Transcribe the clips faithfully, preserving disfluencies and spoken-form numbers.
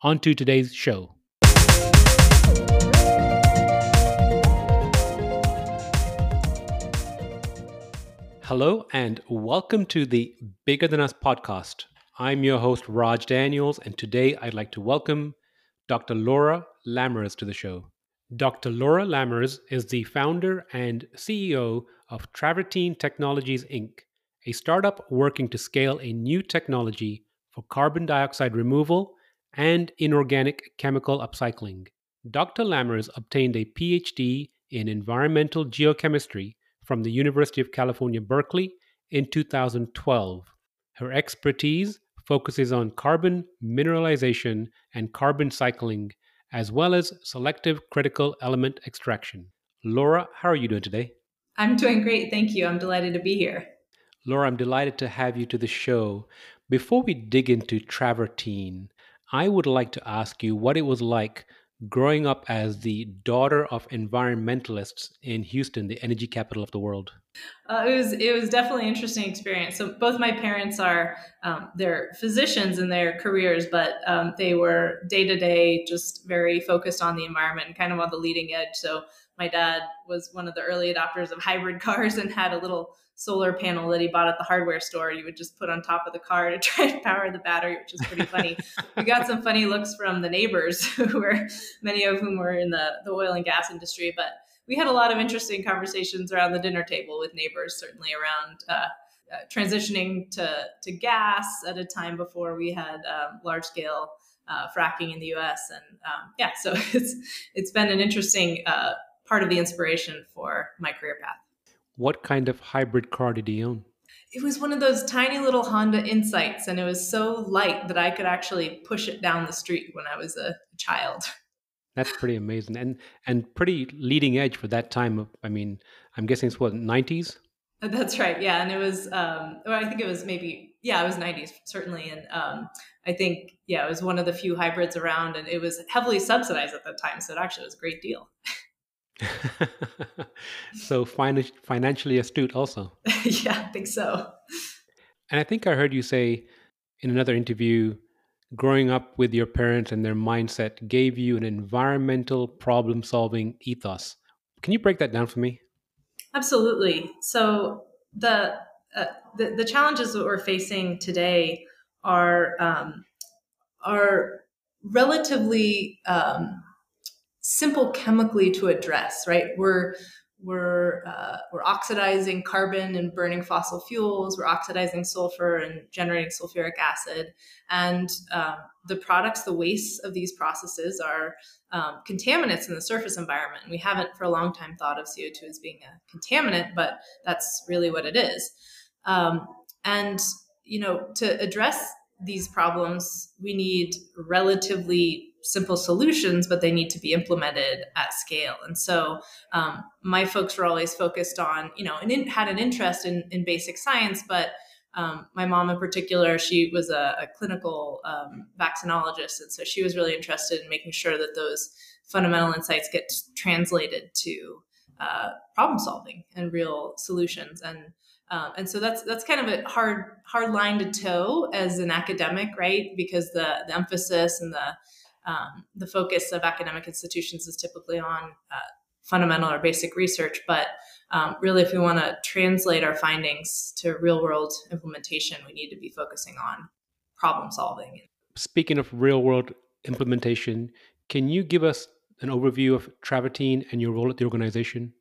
on to today's show. Hello and welcome to the Bigger Than Us podcast. I'm your host, Raj Daniels, and today I'd like to welcome Doctor Laura Lammers to the show. Doctor Laura Lammers is the founder and C E O of Travertine Technologies, Incorporated, a startup working to scale a new technology for carbon dioxide removal and inorganic chemical upcycling. Doctor Lammers obtained a P H D in environmental geochemistry from the University of California, Berkeley in two thousand twelve. Her expertise focuses on carbon mineralization and carbon cycling, as well as selective critical element extraction. Laura, how are you doing today? I'm doing great, thank you. I'm delighted to be here. Laura, I'm delighted to have you to the show. Before we dig into Travertine, I would like to ask you what it was like growing up as the daughter of environmentalists in Houston, the energy capital of the world. Uh, it was it was definitely an interesting experience. So both my parents are um, they're physicians in their careers, but um, they were day to day just very focused on the environment and kind of on the leading edge. So my dad was one of the early adopters of hybrid cars and had a little solar panel that he bought at the hardware store. You would just put on top of the car to try to power the battery, which is pretty funny. We got some funny looks from the neighbors, who were many of whom were in the, the oil and gas industry. But we had a lot of interesting conversations around the dinner table with neighbors, certainly around uh, uh, transitioning to, to gas at a time before we had um, large-scale uh, fracking in the U S. And um, yeah, so it's it's been an interesting uh, part of the inspiration for my career path. What kind of hybrid car did he own? It was one of those tiny little Honda Insights, and it was so light that I could actually push it down the street when I was a child. That's pretty amazing, and and pretty leading edge for that time. Of, I mean, I'm guessing it's what, nineties? That's right, yeah. And it was, um, well, I think it was maybe, yeah, it was nineties, certainly. And um, I think, yeah, it was one of the few hybrids around, and it was heavily subsidized at that time, so it actually was a great deal. So fin- financially astute also. Yeah, I think so. And I think I heard you say in another interview, growing up with your parents and their mindset gave you an environmental problem-solving ethos. Can you break that down for me? Absolutely. So the uh, the, the challenges that we're facing today are um, are relatively um, simple chemically to address, right? We're we're uh, we're oxidizing carbon and burning fossil fuels. We're oxidizing sulfur and generating sulfuric acid, and uh, the products, the wastes of these processes are um, contaminants in the surface environment. And we haven't for a long time thought of C O two as being a contaminant, but that's really what it is. Um, and you know, to address these problems, we need relatively simple solutions, but they need to be implemented at scale. And so um, my folks were always focused on, you know, and in, had an interest in, in basic science, but um, my mom in particular, she was a, a clinical um, vaccinologist. And so she was really interested in making sure that those fundamental insights get translated to uh, problem solving and real solutions. And Um, and so that's that's kind of a hard hard line to toe as an academic, right? Because the, the emphasis and the um, the focus of academic institutions is typically on uh, fundamental or basic research. But um, really, if we want to translate our findings to real world implementation, we need to be focusing on problem solving. Speaking of real world implementation, can you give us an overview of Travertine and your role at the organization?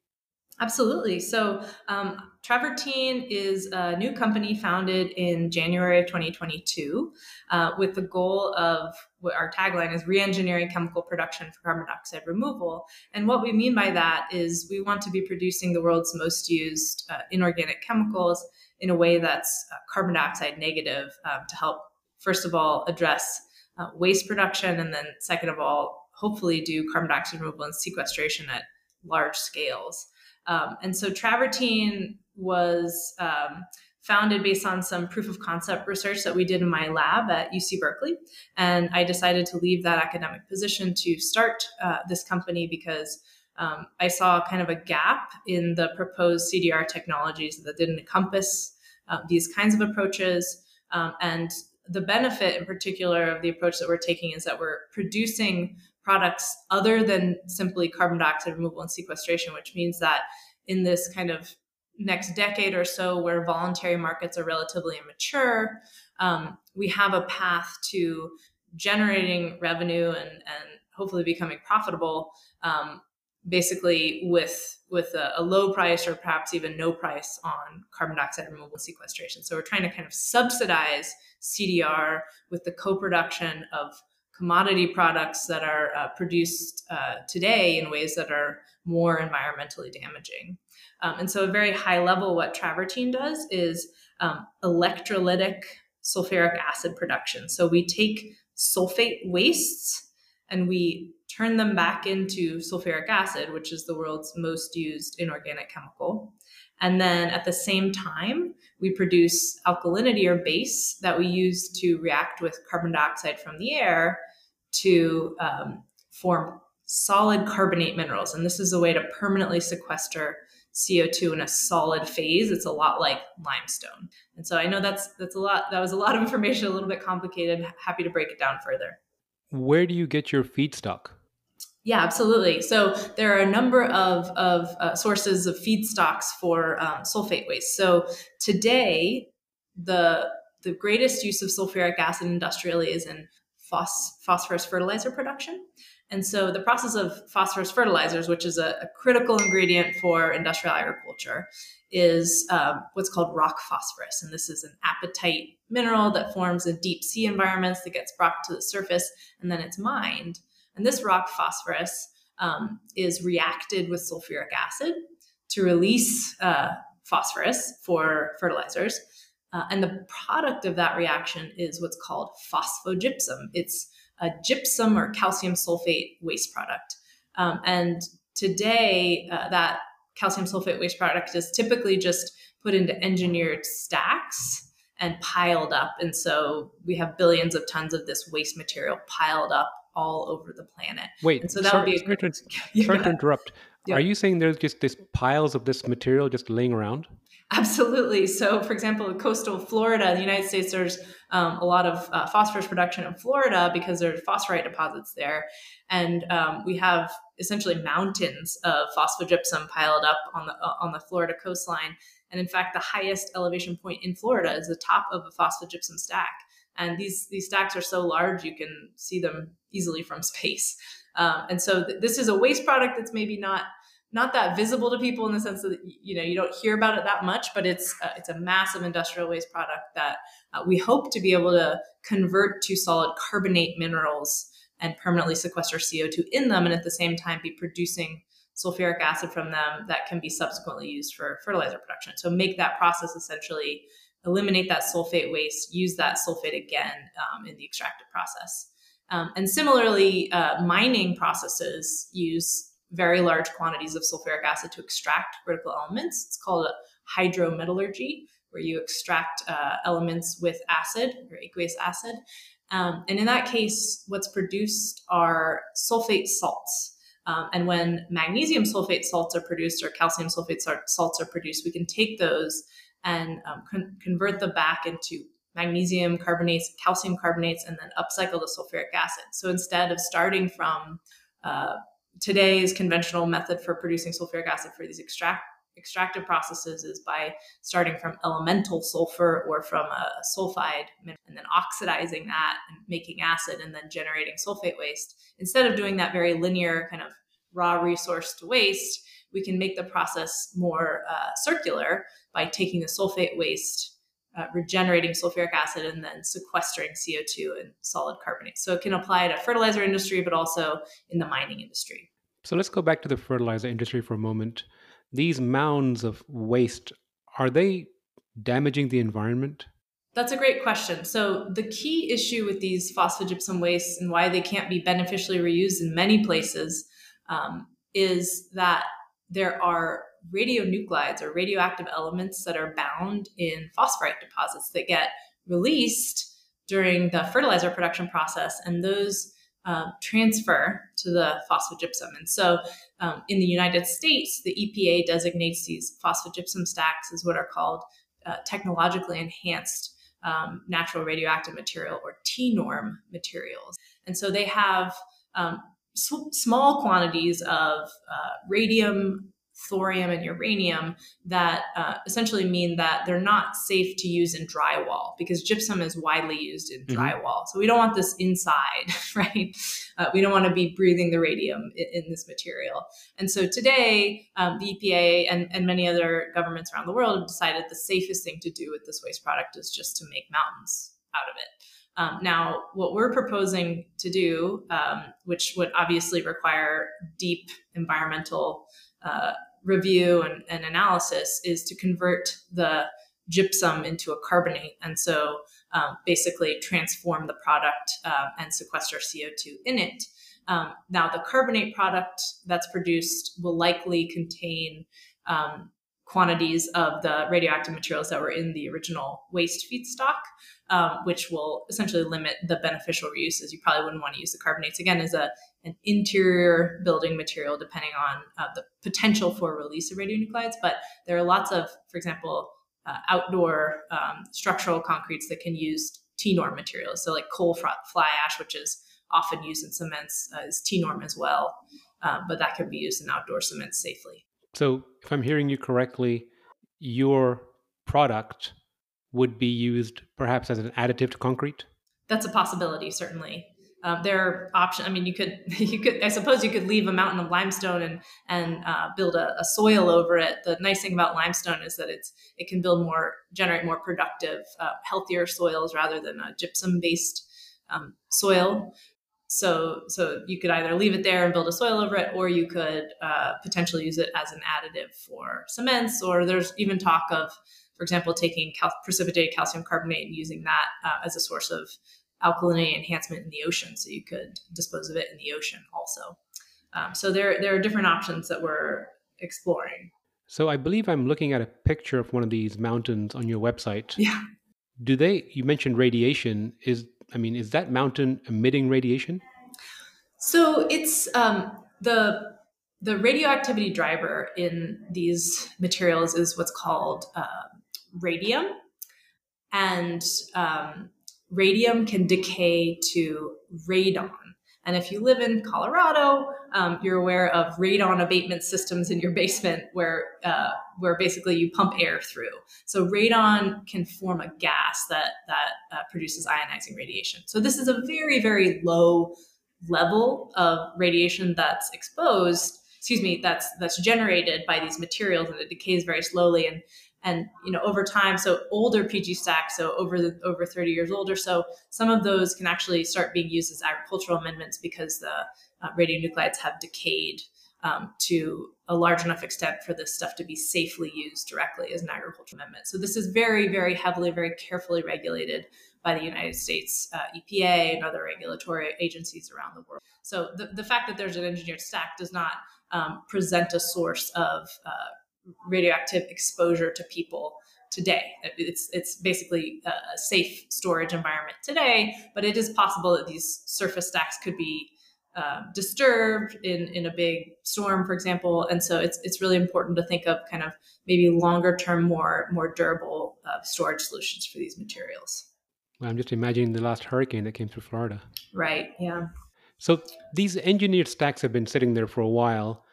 Absolutely. So um, Travertine is a new company founded in January of twenty twenty-two uh, with the goal of, our tagline is re-engineering chemical production for carbon dioxide removal. And what we mean by that is we want to be producing the world's most used uh, inorganic chemicals in a way that's uh, carbon dioxide negative uh, to help, first of all, address uh, waste production, and then second of all, hopefully do carbon dioxide removal and sequestration at large scales. Um, and so Travertine was um, founded based on some proof of concept research that we did in my lab at U C Berkeley. And I decided to leave that academic position to start uh, this company because um, I saw kind of a gap in the proposed C D R technologies that didn't encompass uh, these kinds of approaches. Um, and the benefit in particular of the approach that we're taking is that we're producing products other than simply carbon dioxide removal and sequestration, which means that in this kind of next decade or so where voluntary markets are relatively immature, um, we have a path to generating revenue and, and hopefully becoming profitable, um, basically with, with a, a low price or perhaps even no price on carbon dioxide removal and sequestration. So we're trying to kind of subsidize C D R with the co-production of commodity products that are uh, produced uh, today in ways that are more environmentally damaging. Um, and so at a very high level, what travertine does is um, electrolytic sulfuric acid production. So we take sulfate wastes and we turn them back into sulfuric acid, which is the world's most used inorganic chemical. And then at the same time, we produce alkalinity or base that we use to react with carbon dioxide from the air to um, form solid carbonate minerals. And this is a way to permanently sequester C O two in a solid phase. It's a lot like limestone. And so I know that's that's a lot. That was a lot of information, a little bit complicated. Happy to break it down further. Where do you get your feedstock? Yeah, absolutely. So there are a number of, of uh, sources of feedstocks for um, sulfate waste. So today, the, the greatest use of sulfuric acid industrially is in phos- phosphorus fertilizer production. And so the process of phosphorus fertilizers, which is a, a critical ingredient for industrial agriculture, is uh, what's called rock phosphorus. And this is an apatite mineral that forms in deep sea environments that gets brought to the surface, and then it's mined. And this rock phosphorus um, is reacted with sulfuric acid to release uh, phosphorus for fertilizers. Uh, and the product of that reaction is what's called phosphogypsum. It's a gypsum or calcium sulfate waste product. Um, and today, uh, that calcium sulfate waste product is typically just put into engineered stacks and piled up. And so we have billions of tons of this waste material piled up all over the planet. Wait, and so that sorry, would be a great... sorry, sorry to interrupt. Yeah. Are you saying there's just these piles of this material just laying around? Absolutely. So, for example, in coastal Florida, in the United States, there's um, a lot of uh, phosphorus production in Florida because there's phosphorite deposits there. And um, we have essentially mountains of phosphogypsum piled up on the uh, on the Florida coastline. And in fact, the highest elevation point in Florida is the top of a phosphogypsum stack. And these, these stacks are so large, you can see them easily from space. Um, and so th- this is a waste product that's maybe not not that visible to people in the sense that, you know, you don't hear about it that much, but it's uh, it's a massive industrial waste product that uh, we hope to be able to convert to solid carbonate minerals and permanently sequester C O two in them, and at the same time be producing sulfuric acid from them that can be subsequently used for fertilizer production. So make that process essentially eliminate that sulfate waste, use that sulfate again um, in the extractive process. Um, and similarly, uh, mining processes use very large quantities of sulfuric acid to extract critical elements. It's called a hydrometallurgy, where you extract uh, elements with acid or aqueous acid. Um, and in that case, what's produced are sulfate salts. Um, and when magnesium sulfate salts are produced or calcium sulfate salts are produced, we can take those and um, con- convert them back into magnesium carbonates, calcium carbonates, and then upcycle the sulfuric acid. So instead of starting from uh, today's conventional method for producing sulfuric acid for these extract extractive processes is by starting from elemental sulfur or from a sulfide and then oxidizing that and making acid and then generating sulfate waste. Instead of doing that very linear kind of raw resource to waste, we can make the process more uh, circular by taking the sulfate waste, uh, regenerating sulfuric acid, and then sequestering C O two and solid carbonate. So it can apply to fertilizer industry, but also in the mining industry. So let's go back to the fertilizer industry for a moment. These mounds of waste, are they damaging the environment? That's a great question. So the key issue with these phosphogypsum wastes and why they can't be beneficially reused in many places um, is that there are radionuclides or radioactive elements that are bound in phosphorite deposits that get released during the fertilizer production process, and those uh, transfer to the phosphogypsum. And so um, in the United States, the E P A designates these phosphogypsum stacks as what are called uh, technologically enhanced um, natural radioactive material, or T norm materials. And so they have um, sw- small quantities of uh, radium, thorium, and uranium that uh, essentially mean that they're not safe to use in drywall, because gypsum is widely used in drywall. Mm-hmm. So we don't want this inside, right? Uh, we don't want to be breathing the radium in, in this material. And so today, um, the E P A and, and many other governments around the world have decided the safest thing to do with this waste product is just to make mountains out of it. Um, now, what we're proposing to do, um, which would obviously require deep environmental uh, review and, and analysis, is to convert the gypsum into a carbonate. And so um, basically transform the product uh, and sequester C O two in it. Um, now, the carbonate product that's produced will likely contain um, quantities of the radioactive materials that were in the original waste feedstock, um, which will essentially limit the beneficial reuses. You probably wouldn't want to use the carbonates, again, as a an interior building material, depending on uh, the potential for release of radionuclides. But there are lots of, for example, uh, outdoor um, structural concretes that can use T norm materials. So like coal fly ash, which is often used in cements, uh, is T norm as well. Uh, but that can be used in outdoor cements safely. So if I'm hearing you correctly, your product would be used perhaps as an additive to concrete? That's a possibility, certainly. Um, there are options. I mean, you could, you could, I suppose you could leave a mountain of limestone and, and uh, build a, a soil over it. The nice thing about limestone is that it's, it can build more, generate more productive, uh, healthier soils rather than a gypsum based um, soil. So, so you could either leave it there and build a soil over it, or you could uh, potentially use it as an additive for cements, or there's even talk of, for example, taking cal- precipitated calcium carbonate and using that uh, as a source of alkalinity enhancement in the ocean. So you could dispose of it in the ocean also. Um, so there, there are different options that we're exploring. So I believe I'm looking at a picture of one of these mountains on your website. Yeah. Do they, you mentioned radiation, is I mean, is that mountain emitting radiation? So it's um, the the radioactivity driver in these materials is what's called uh, radium, and um, radium can decay to radon. And if you live in Colorado, um, you're aware of radon abatement systems in your basement, where uh, where basically you pump air through. So radon can form a gas that that uh, produces ionizing radiation. So this is a very, very low level of radiation that's exposed. Excuse me, that's that's generated by these materials, and it decays very slowly. And And, you know, over time, so older P G stacks, so over the, over thirty years old or so, some of those can actually start being used as agricultural amendments because the uh, radionuclides have decayed um, to a large enough extent for this stuff to be safely used directly as an agricultural amendment. So this is very, very heavily, very carefully regulated by the United States uh, E P A and other regulatory agencies around the world. So the, the fact that there's an engineered stack does not um, present a source of uh radioactive exposure to people today. It's it's basically a safe storage environment today, but it is possible that these surface stacks could be uh, disturbed in, in a big storm, for example. And so it's it's really important to think of kind of maybe longer term, more more durable uh, storage solutions for these materials. Well, I'm just imagining the last hurricane that came through Florida. Right, yeah. So these engineered stacks have been sitting there for a while.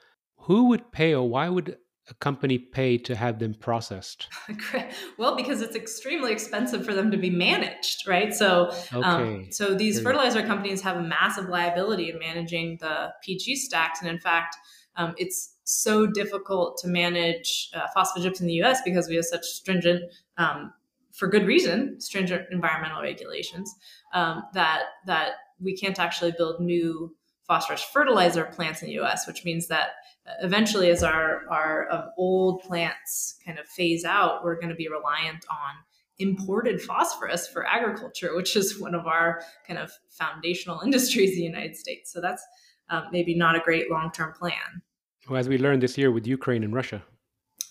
Who would pay, or why would a company pay to have them processed? Well, because it's extremely expensive for them to be managed, right? So, okay. um, so these Very fertilizer good. companies have a massive liability in managing the P G stacks. And in fact, um, it's so difficult to manage uh, phosphogypsum in the U S because we have such stringent, um, for good reason, stringent environmental regulations um, that, that we can't actually build new phosphorus fertilizer plants in the U S, which means that eventually, as our, our um, old plants kind of phase out, we're going to be reliant on imported phosphorus for agriculture, which is one of our kind of foundational industries in the United States. So that's um, maybe not a great long-term plan. Well, as we learned this year with Ukraine and Russia.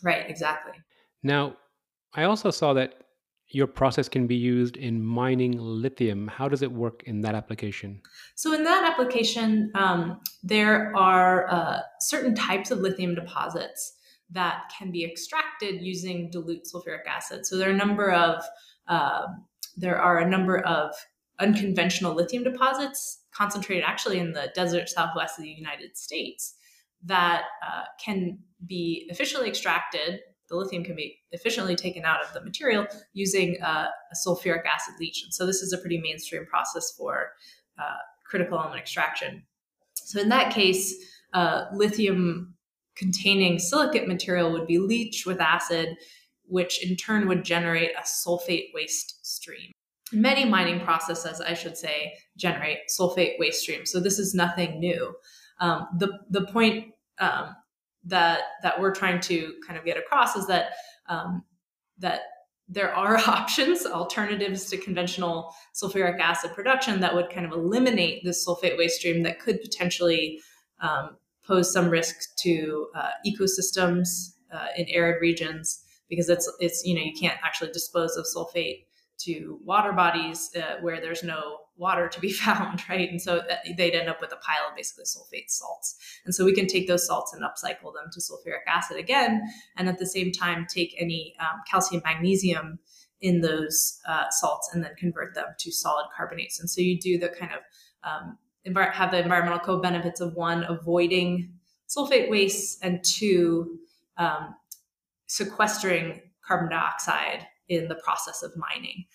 Right, exactly. Now, I also saw that your process can be used in mining lithium. How does it work in that application? So in that application, um, there are uh, certain types of lithium deposits that can be extracted using dilute sulfuric acid. So there are a number of uh, there are a number of unconventional lithium deposits concentrated actually in the desert southwest of the United States that uh, can be efficiently extracted. The lithium can be efficiently taken out of the material using uh, a sulfuric acid leach. And so this is a pretty mainstream process for uh, critical element extraction. So in that case, uh, lithium containing silicate material would be leached with acid, which in turn would generate a sulfate waste stream. Many mining processes, I should say, generate sulfate waste streams. So this is nothing new. Um, the, the point um, that that we're trying to kind of get across is that um, that there are options, alternatives to conventional sulfuric acid production that would kind of eliminate this sulfate waste stream that could potentially um, pose some risk to uh, ecosystems uh, in arid regions, because it's it's you know you can't actually dispose of sulfate to water bodies uh, where there's no water to be found, right? And so they'd end up with a pile of basically sulfate salts. And so we can take those salts and upcycle them to sulfuric acid again, and at the same time take any um, calcium, magnesium in those uh, salts and then convert them to solid carbonates. And so you do the kind of um, env- have the environmental co-benefits of one, avoiding sulfate wastes, and two, um, sequestering carbon dioxide in the process of mining.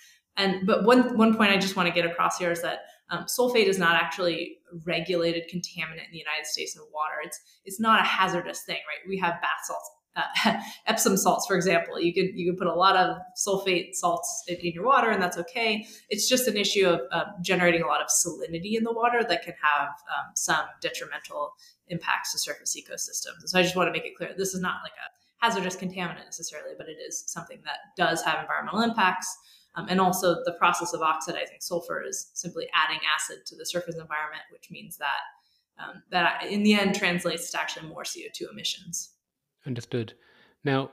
And but one one point I just want to get across here is that um, sulfate is not actually regulated contaminant in the United States in water. It's it's not a hazardous thing, right? We have bath salts, uh, Epsom salts, for example. You could you could put a lot of sulfate salts in, in your water, and that's okay. It's just an issue of uh, generating a lot of salinity in the water that can have um, some detrimental impacts to surface ecosystems. And so I just want to make it clear this is not like a hazardous contaminant necessarily, but it is something that does have environmental impacts. Um, and also the process of oxidizing sulfur is simply adding acid to the surface environment, which means that um, that in the end translates to actually more C O two emissions. Understood. Now,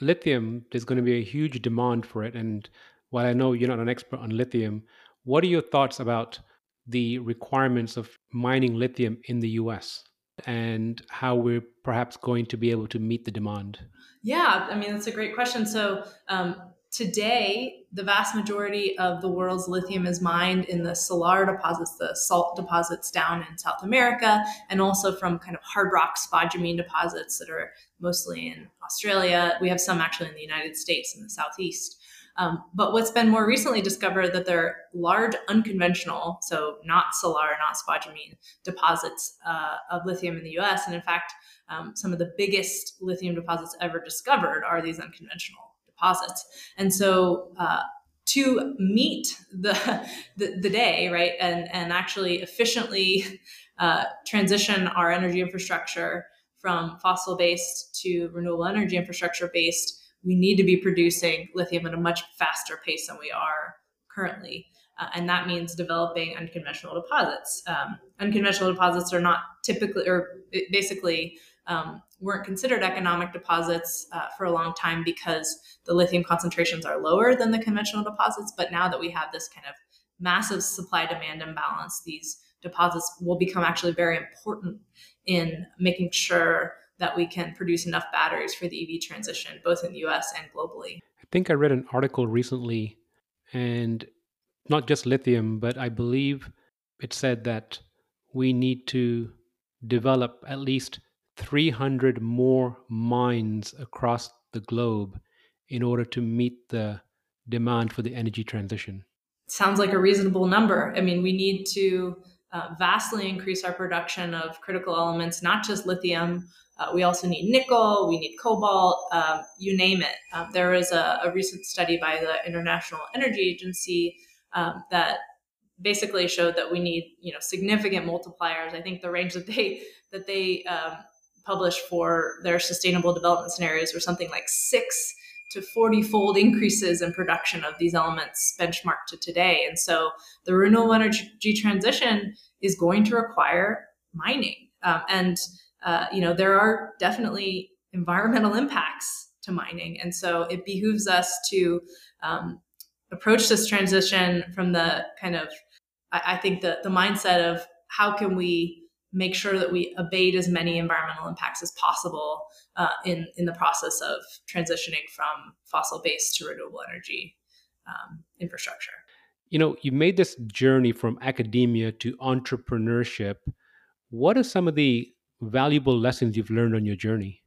lithium, there's going to be a huge demand for it. And while I know you're not an expert on lithium, what are your thoughts about the requirements of mining lithium in the U S and how we're perhaps going to be able to meet the demand? Yeah, I mean, that's a great question. So um, today, the vast majority of the world's lithium is mined in the salar deposits, the salt deposits down in South America, and also from kind of hard rock spodumene deposits that are mostly in Australia. We have some actually in the United States in the Southeast. Um, but what's been more recently discovered that there are large unconventional, so not salar, not spodumene deposits uh, of lithium in the U S. And in fact, um, some of the biggest lithium deposits ever discovered are these unconventional deposits. And so uh, to meet the, the the day, right, and and actually efficiently uh, transition our energy infrastructure from fossil-based to renewable energy infrastructure-based, we need to be producing lithium at a much faster pace than we are currently. Uh, and that means developing unconventional deposits. Um, unconventional deposits are not typically, or basically um, weren't considered economic deposits uh, for a long time because the lithium concentrations are lower than the conventional deposits. But now that we have this kind of massive supply-demand imbalance, these deposits will become actually very important in making sure that we can produce enough batteries for the E V transition, both in the U S and globally. I think I read an article recently, and not just lithium, but I believe it said that we need to develop at least three hundred more mines across the globe in order to meet the demand for the energy transition. Sounds like a reasonable number. I mean, we need to uh, vastly increase our production of critical elements, not just lithium. Uh, we also need nickel, we need cobalt, um, you name it. Um, there was a, a recent study by the International Energy Agency Um, that basically showed that we need, you know, significant multipliers. I think the range that they that they um, published for their sustainable development scenarios were something like six to forty-fold increases in production of these elements benchmarked to today. And so the renewable energy transition is going to require mining. Um, and, uh, you know, there are definitely environmental impacts to mining. And so it behooves us to um, approach this transition from the kind of, I, I think, the, the mindset of how can we make sure that we abate as many environmental impacts as possible uh, in, in the process of transitioning from fossil-based to renewable energy um, infrastructure. You know, you made this journey from academia to entrepreneurship. What are some of the valuable lessons you've learned on your journey?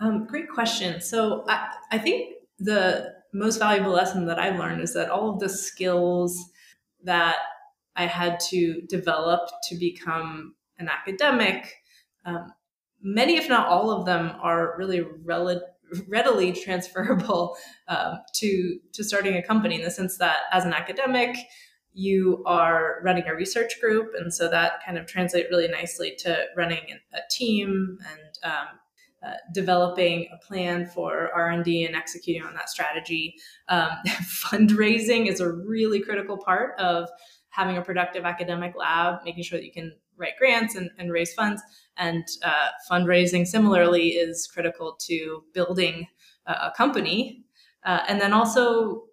Um, great question. So I, I think the most valuable lesson that I've learned is that all of the skills that I had to develop to become an academic, um, many, if not all of them, are really rel- readily transferable uh, to, to starting a company, in the sense that as an academic, you are running a research group. And so that kind of translates really nicely to running a team and um, uh, developing a plan for R and D and executing on that strategy. Um, fundraising is a really critical part of having a productive academic lab, making sure that you can write grants and, and raise funds. And uh, fundraising similarly is critical to building a, a company. Uh, and then also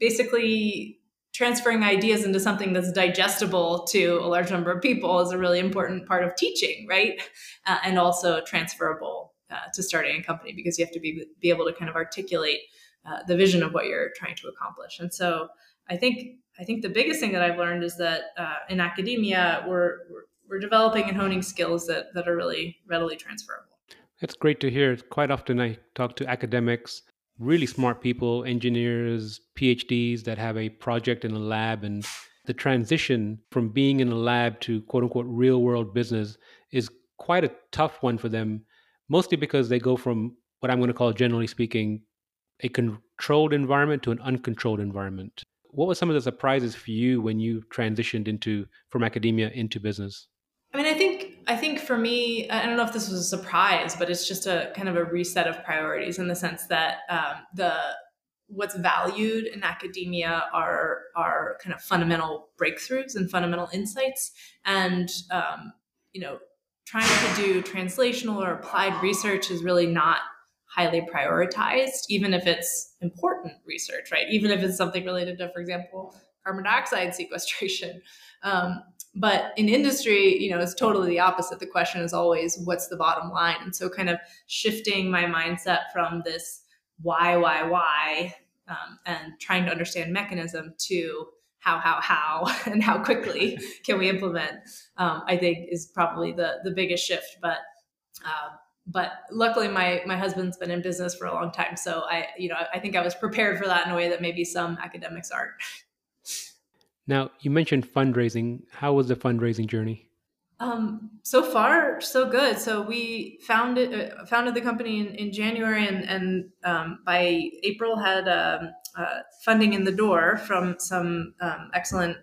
basically transferring ideas into something that's digestible to a large number of people is a really important part of teaching, right? Uh, and also transferable uh, to starting a company, because you have to be, be able to kind of articulate uh, the vision of what you're trying to accomplish. And so I think I think the biggest thing that I've learned is that uh, in academia, we're, we're we're developing and honing skills that that are really readily transferable. That's great to hear. Quite often I talk to academics, really smart people, engineers, P H Ds that have a project in a lab, and the transition from being in a lab to quote unquote real world business is quite a tough one for them, mostly because they go from what I'm going to call, generally speaking, a controlled environment to an uncontrolled environment. What were some of the surprises for you when you transitioned into from academia into business? I mean, I think I think for me, I don't know if this was a surprise, but it's just a kind of a reset of priorities, in the sense that um, the what's valued in academia are are kind of fundamental breakthroughs and fundamental insights, and um, you know, trying to do translational or applied research is really not highly prioritized, even if it's important research, right? Even if it's something related to, for example, carbon dioxide sequestration. Um, but in industry, you know, it's totally the opposite. The question is always, what's the bottom line? And so kind of shifting my mindset from this why, why, why, um, and trying to understand mechanism to how, how, how, and how quickly can we implement, um, I think is probably the, the biggest shift. But, um, But luckily, my my husband's been in business for a long time, so I, you know, I think I was prepared for that in a way that maybe some academics aren't. Now, you mentioned fundraising. How was the fundraising journey? Um, so far, so good. So we founded uh, founded the company in, in January, and and um, by April had um, uh, funding in the door from some um, excellent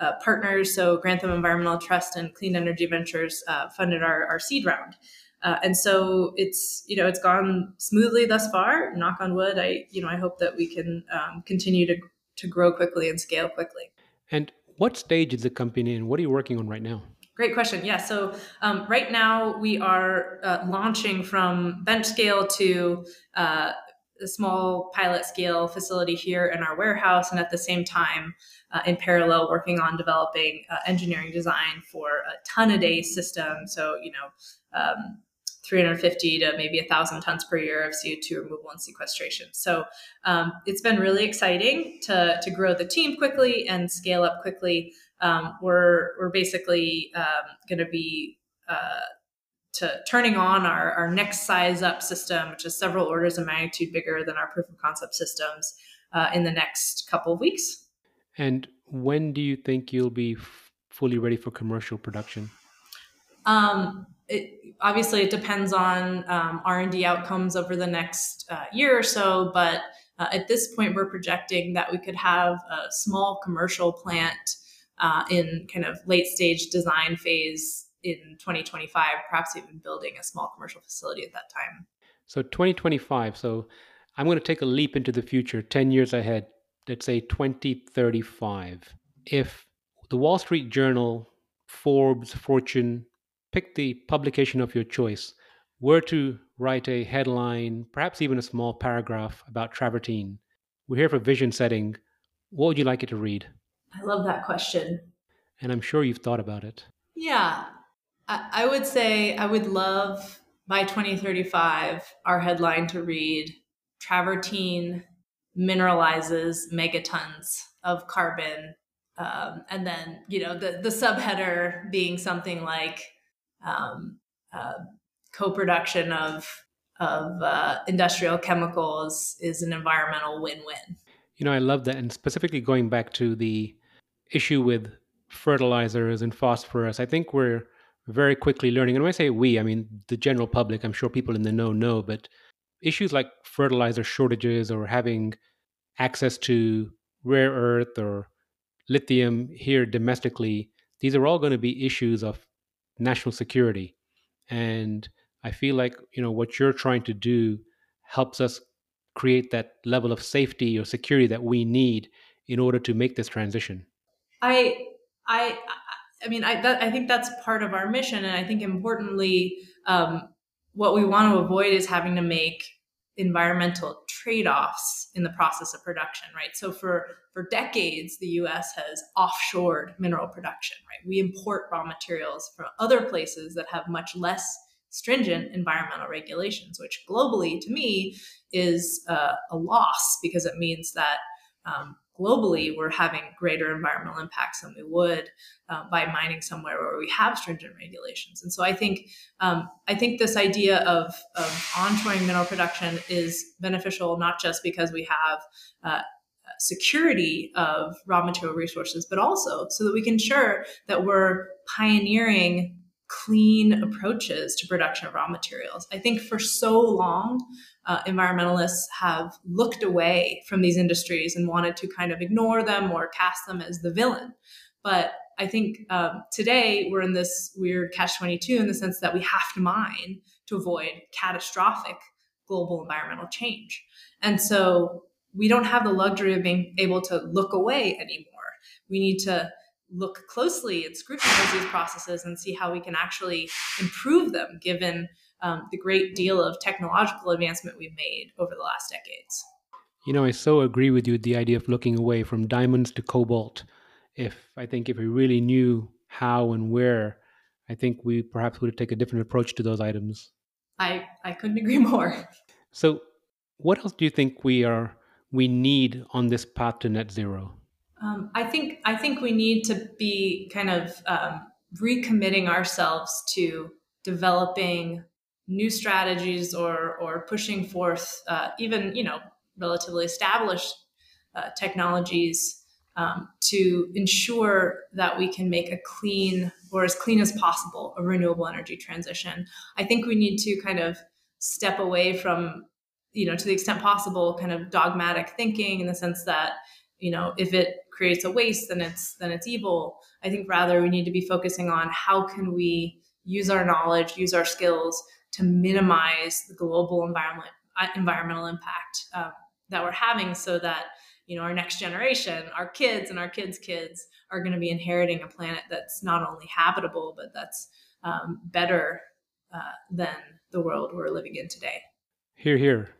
uh, partners. So Grantham Environmental Trust and Clean Energy Ventures uh, funded our, our seed round. Uh, and so it's, you know, it's gone smoothly thus far, knock on wood. I, you know, I hope that we can um, continue to, to grow quickly and scale quickly. And what stage is the company in? What are you working on right now? Great question. Yeah. So um, right now we are uh, launching from bench scale to uh, a small pilot scale facility here in our warehouse. And at the same time, uh, in parallel, working on developing uh, engineering design for a ton a day system. So, you know, um, three hundred fifty to maybe one thousand tons per year of C O two removal and sequestration. So um, it's been really exciting to, to grow the team quickly and scale up quickly. Um, we're, we're basically um, going to be uh, to turning on our, our next size up system, which is several orders of magnitude bigger than our proof of concept systems uh, in the next couple of weeks. And when do you think you'll be f- fully ready for commercial production? Um, It, obviously, it depends on um, R and D outcomes over the next uh, year or so, but uh, at this point, we're projecting that we could have a small commercial plant uh, in kind of late stage design phase in twenty twenty-five, perhaps even building a small commercial facility at that time. So twenty twenty-five. So I'm going to take a leap into the future, ten years ahead, let's say twenty thirty-five. If the Wall Street Journal, Forbes, Fortune, pick the publication of your choice, were to write a headline, perhaps even a small paragraph about travertine, we're here for vision setting, what would you like it to read? I love that question. And I'm sure you've thought about it. Yeah. I, I would say I would love by twenty thirty-five, our headline to read, travertine mineralizes megatons of carbon. Um, and then, you know, the, the subheader being something like um, uh, co-production of, of uh, industrial chemicals is an environmental win-win. You know, I love that. And specifically going back to the issue with fertilizers and phosphorus, I think we're very quickly learning. And when I say we, I mean the general public. I'm sure people in the know know, but issues like fertilizer shortages or having access to rare earth or lithium here domestically, these are all going to be issues of national security. And I feel like, you know, what you're trying to do helps us create that level of safety or security that we need in order to make this transition. I, I, I mean, I, that, I think that's part of our mission. And I think importantly, um, what we want to avoid is having to make environmental trade-offs in the process of production, right? So for, for decades, the U S has offshored mineral production, right? We import raw materials from other places that have much less stringent environmental regulations, which globally, to me, is uh, a loss because it means that um, globally, we're having greater environmental impacts than we would uh, by mining somewhere where we have stringent regulations. And so I think um, I think this idea of, of onshoring mineral production is beneficial, not just because we have uh, security of raw material resources, but also so that we can ensure that we're pioneering clean approaches to production of raw materials. I think for so long, uh, environmentalists have looked away from these industries and wanted to kind of ignore them or cast them as the villain. But I think um, today we're in this weird catch twenty-two in the sense that we have to mine to avoid catastrophic global environmental change. And so we don't have the luxury of being able to look away anymore. We need to look closely and scrutinize these processes and see how we can actually improve them, given um, the great deal of technological advancement we've made over the last decades. You know, I so agree with you, the idea of looking away from diamonds to cobalt. If I think if we really knew how and where, I think we perhaps would take a different approach to those items. I, I couldn't agree more. So what else do you think we are we need on this path to net zero? Um, I think I think we need to be kind of um, recommitting ourselves to developing new strategies or or pushing forth uh, even, you know, relatively established uh, technologies um, to ensure that we can make a clean or as clean as possible a renewable energy transition. I think we need to kind of step away from, you know, to the extent possible, kind of dogmatic thinking in the sense that, you know, if it creates a waste, then it's then it's evil. I think rather we need to be focusing on how can we use our knowledge, use our skills to minimize the global environment, environmental impact uh, that we're having so that, you know, our next generation, our kids and our kids' kids are going to be inheriting a planet that's not only habitable, but that's um, better uh, than the world we're living in today. Hear, hear.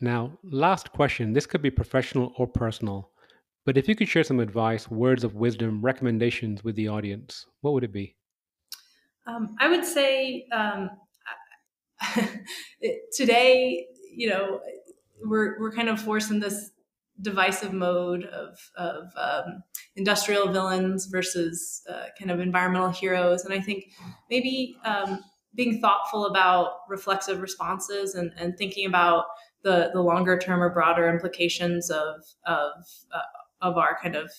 Now, last question. This could be professional or personal. But if you could share some advice, words of wisdom, recommendations with the audience, what would it be? Um, I would say um, today, you know, we're we're kind of forced in this divisive mode of of um, industrial villains versus uh, kind of environmental heroes, and I think maybe um, being thoughtful about reflexive responses and, and thinking about the the longer term or broader implications of of uh, of our kind of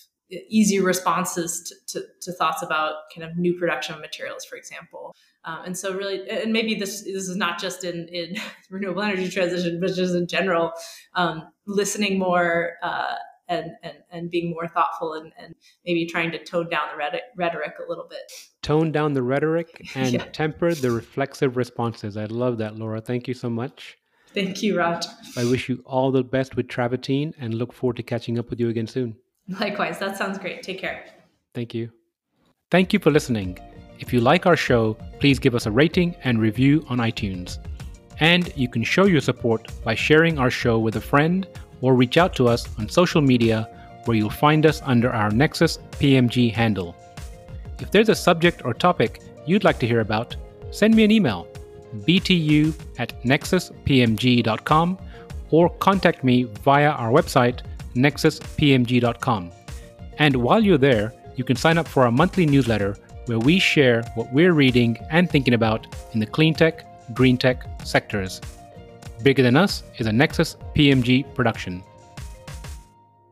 easy responses to, to, to thoughts about kind of new production of materials, for example. Um, and so really, and maybe this this is not just in, in renewable energy transition, but just in general, um, listening more uh, and, and, and being more thoughtful and, and maybe trying to tone down the rhetoric a little bit. Tone down the rhetoric and yeah. Temper the reflexive responses. I love that, Laura. Thank you so much. Thank you, Raj. I wish you all the best with Travertine and look forward to catching up with you again soon. Likewise, that sounds great. Take care. Thank you. Thank you for listening. If you like our show, please give us a rating and review on iTunes. And you can show your support by sharing our show with a friend or reach out to us on social media, where you'll find us under our Nexus P M G handle. If there's a subject or topic you'd like to hear about, send me an email, b t u at nexus p m g dot com, or contact me via our website, nexus p m g dot com. And while you're there, you can sign up for our monthly newsletter, where we share what we're reading and thinking about in the clean tech, green tech sectors. Bigger Than Us is a Nexus P M G production.